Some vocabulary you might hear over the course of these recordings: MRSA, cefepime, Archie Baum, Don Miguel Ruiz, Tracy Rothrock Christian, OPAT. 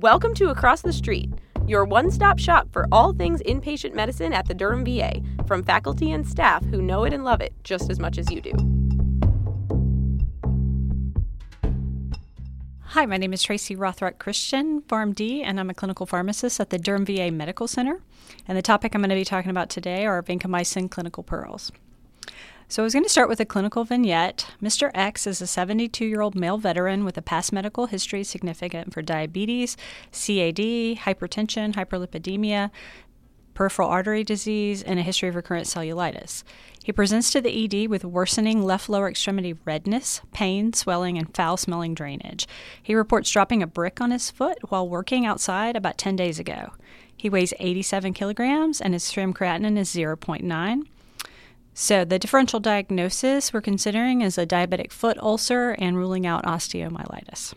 Welcome to Across the Street, your one-stop shop for all things inpatient medicine at the Durham VA, from faculty and staff who know it and love it just as much as you do. Hi, my name is Tracy Rothrock Christian, PharmD, and I'm a clinical pharmacist at the Durham VA Medical Center. And the topic I'm going to be talking about today are vancomycin clinical pearls. So I was going to start with a clinical vignette. Mr. X is a 72-year-old male veteran with a past medical history significant for diabetes, CAD, hypertension, hyperlipidemia, peripheral artery disease, and a history of recurrent cellulitis. He presents to the ED with worsening left lower extremity redness, pain, swelling, and foul-smelling drainage. He reports dropping a brick on his foot while working outside about 10 days ago. He weighs 87 kilograms, and his serum creatinine is 0.9. So the differential diagnosis we're considering is a diabetic foot ulcer and ruling out osteomyelitis.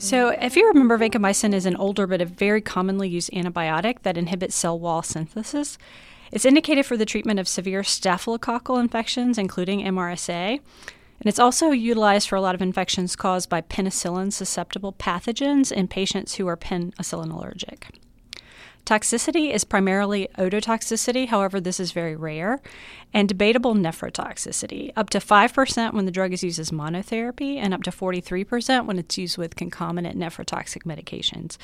So if you remember, vancomycin is an older but a very commonly used antibiotic that inhibits cell wall synthesis. It's indicated for the treatment of severe staphylococcal infections, including MRSA. And it's also utilized for a lot of infections caused by penicillin-susceptible pathogens in patients who are penicillin allergic. Toxicity is primarily ototoxicity, however, this is very rare, and debatable nephrotoxicity, up to 5% when the drug is used as monotherapy and up to 43% when it's used with concomitant nephrotoxic medications.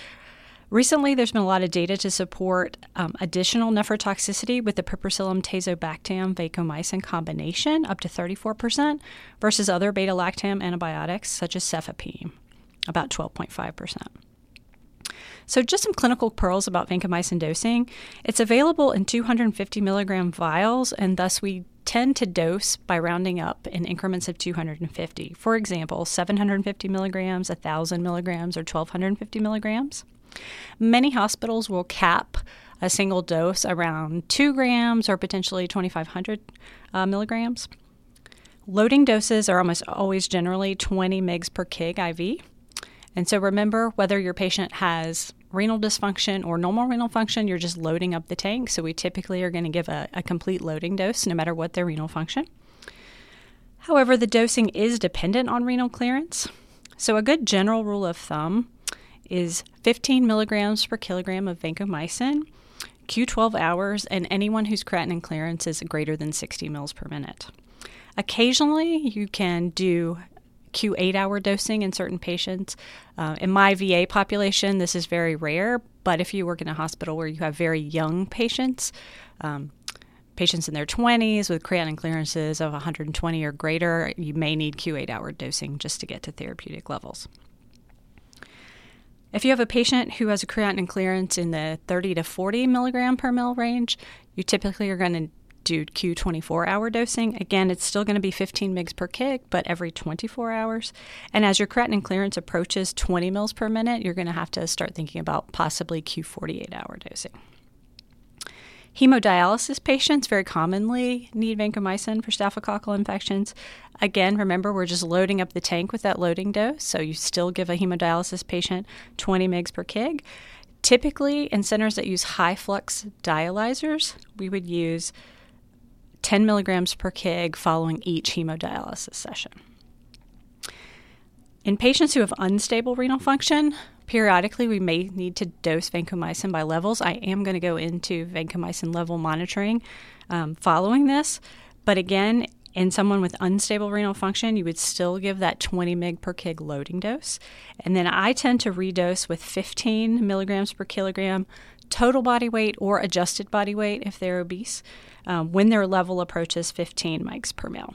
Recently, there's been a lot of data to support additional nephrotoxicity with the piperacillin-tazobactam-vancomycin combination, up to 34%, versus other beta-lactam antibiotics such as cefepime, about 12.5%. So just some clinical pearls about vancomycin dosing. It's available in 250 milligram vials, and thus we tend to dose by rounding up in increments of 250. For example, 750 milligrams, 1,000 milligrams, or 1,250 milligrams. Many hospitals will cap a single dose around 2 grams or potentially 2,500 milligrams. Loading doses are almost always generally 20 mg per kg IV. And so remember, whether your patient has renal dysfunction or normal renal function, you're just loading up the tank. So we typically are going to give a complete loading dose no matter what their renal function. However, the dosing is dependent on renal clearance. So a good general rule of thumb is 15 milligrams per kilogram of vancomycin, Q12 hours, and anyone whose creatinine clearance is greater than 60 mils per minute. Occasionally, you can do Q8 hour dosing in certain patients. In my VA population, this is very rare, but if you work in a hospital where you have very young patients, patients in their 20s with creatinine clearances of 120 or greater, you may need Q8 hour dosing just to get to therapeutic levels. If you have a patient who has a creatinine clearance in the 30 to 40 milligram per mil range, you typically are going to do Q24 hour dosing. Again, it's still going to be 15 mg per kg, but every 24 hours. And as your creatinine clearance approaches 20 mils per minute, you're going to have to start thinking about possibly Q48 hour dosing. Hemodialysis patients very commonly need vancomycin for staphylococcal infections. Again, remember, we're just loading up the tank with that loading dose, so you still give a hemodialysis patient 20 mg per kg. Typically, in centers that use high flux dialyzers, we would use 10 milligrams per kg following each hemodialysis session. In patients who have unstable renal function, periodically we may need to dose vancomycin by levels. I am going to go into vancomycin level monitoring following this, but again, in someone with unstable renal function, you would still give that 20 mg per kg loading dose. And then I tend to redose with 15 milligrams per kilogram total body weight or adjusted body weight if they're obese, when their level approaches 15 mics per mil.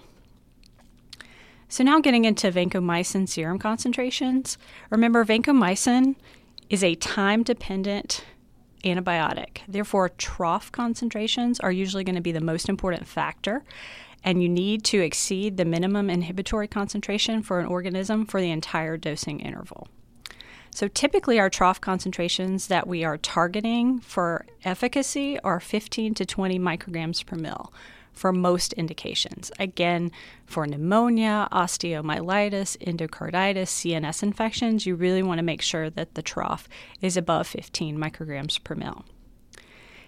So now getting into vancomycin serum concentrations. Remember, vancomycin is a time-dependent antibiotic. Therefore, trough concentrations are usually going to be the most important factor, and you need to exceed the minimum inhibitory concentration for an organism for the entire dosing interval. So typically our trough concentrations that we are targeting for efficacy are 15 to 20 micrograms per mil for most indications. Again, for pneumonia, osteomyelitis, endocarditis, CNS infections, you really want to make sure that the trough is above 15 micrograms per mil.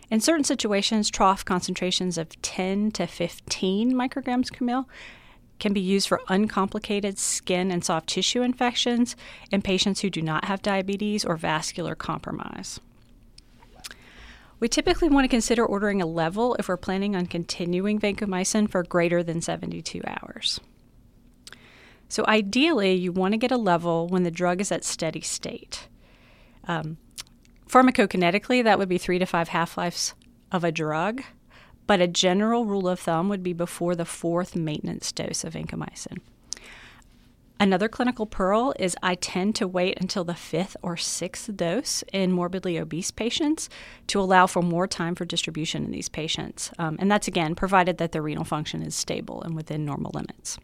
In certain situations, trough concentrations of 10 to 15 micrograms per mil can be used for uncomplicated skin and soft tissue infections in patients who do not have diabetes or vascular compromise. We typically want to consider ordering a level if we're planning on continuing vancomycin for greater than 72 hours. So ideally, you want to get a level when the drug is at steady state. Pharmacokinetically, that would be 3 to 5 half-lives of a drug, but a general rule of thumb would be before the 4th maintenance dose of vancomycin. Another clinical pearl is I tend to wait until the 5th or 6th dose in morbidly obese patients to allow for more time for distribution in these patients. And that's, again, provided that their renal function is stable and within normal limits.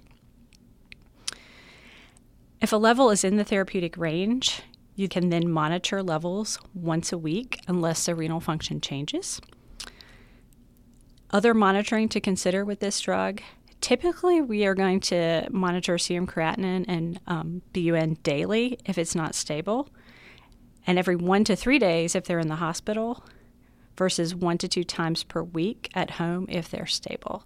If a level is in the therapeutic range, you can then monitor levels once a week unless the renal function changes. Other monitoring to consider with this drug, typically we are going to monitor serum creatinine and BUN daily if it's not stable, and every 1 to 3 days if they're in the hospital, versus 1 to 2 times per week at home if they're stable.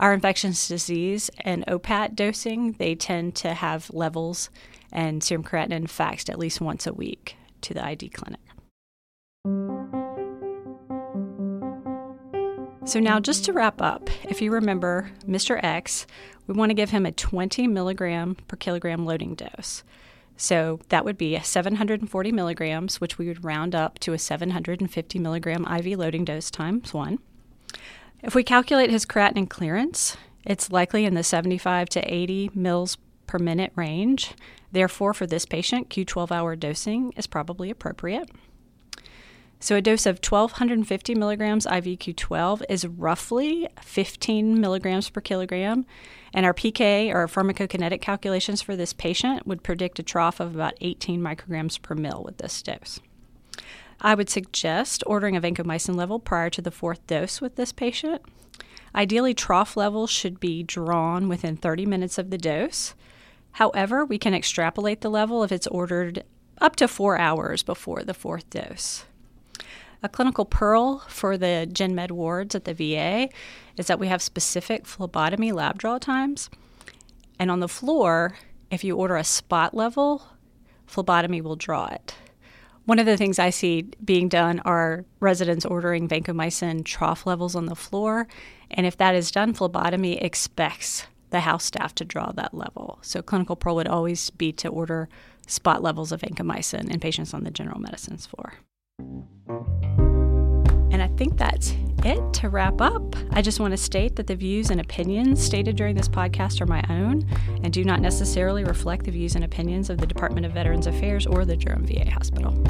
Our infectious disease and OPAT dosing, they tend to have levels and serum creatinine faxed at least once a week to the ID clinic. So now, just to wrap up, if you remember Mr. X, we want to give him a 20 milligram per kilogram loading dose. So that would be 740 milligrams, which we would round up to a 750 milligram IV loading dose times 1. If we calculate his creatinine clearance, it's likely in the 75 to 80 mils per minute range. Therefore, for this patient, Q12-hour dosing is probably appropriate. So a dose of 1,250 milligrams IVQ12 is roughly 15 milligrams per kilogram, and our PK, or pharmacokinetic calculations for this patient, would predict a trough of about 18 micrograms per mil with this dose. I would suggest ordering a vancomycin level prior to the 4th dose with this patient. Ideally, trough levels should be drawn within 30 minutes of the dose. However, we can extrapolate the level if it's ordered up to 4 hours before the 4th dose. A clinical pearl for the Gen Med wards at the VA is that we have specific phlebotomy lab draw times. And on the floor, if you order a spot level, phlebotomy will draw it. One of the things I see being done are residents ordering vancomycin trough levels on the floor. And if that is done, phlebotomy expects the house staff to draw that level. So clinical pearl would always be to order spot levels of vancomycin in patients on the general medicines floor. And I think that's it to wrap up. I just want to state that the views and opinions stated during this podcast are my own and do not necessarily reflect the views and opinions of the Department of Veterans Affairs or the Durham VA Hospital.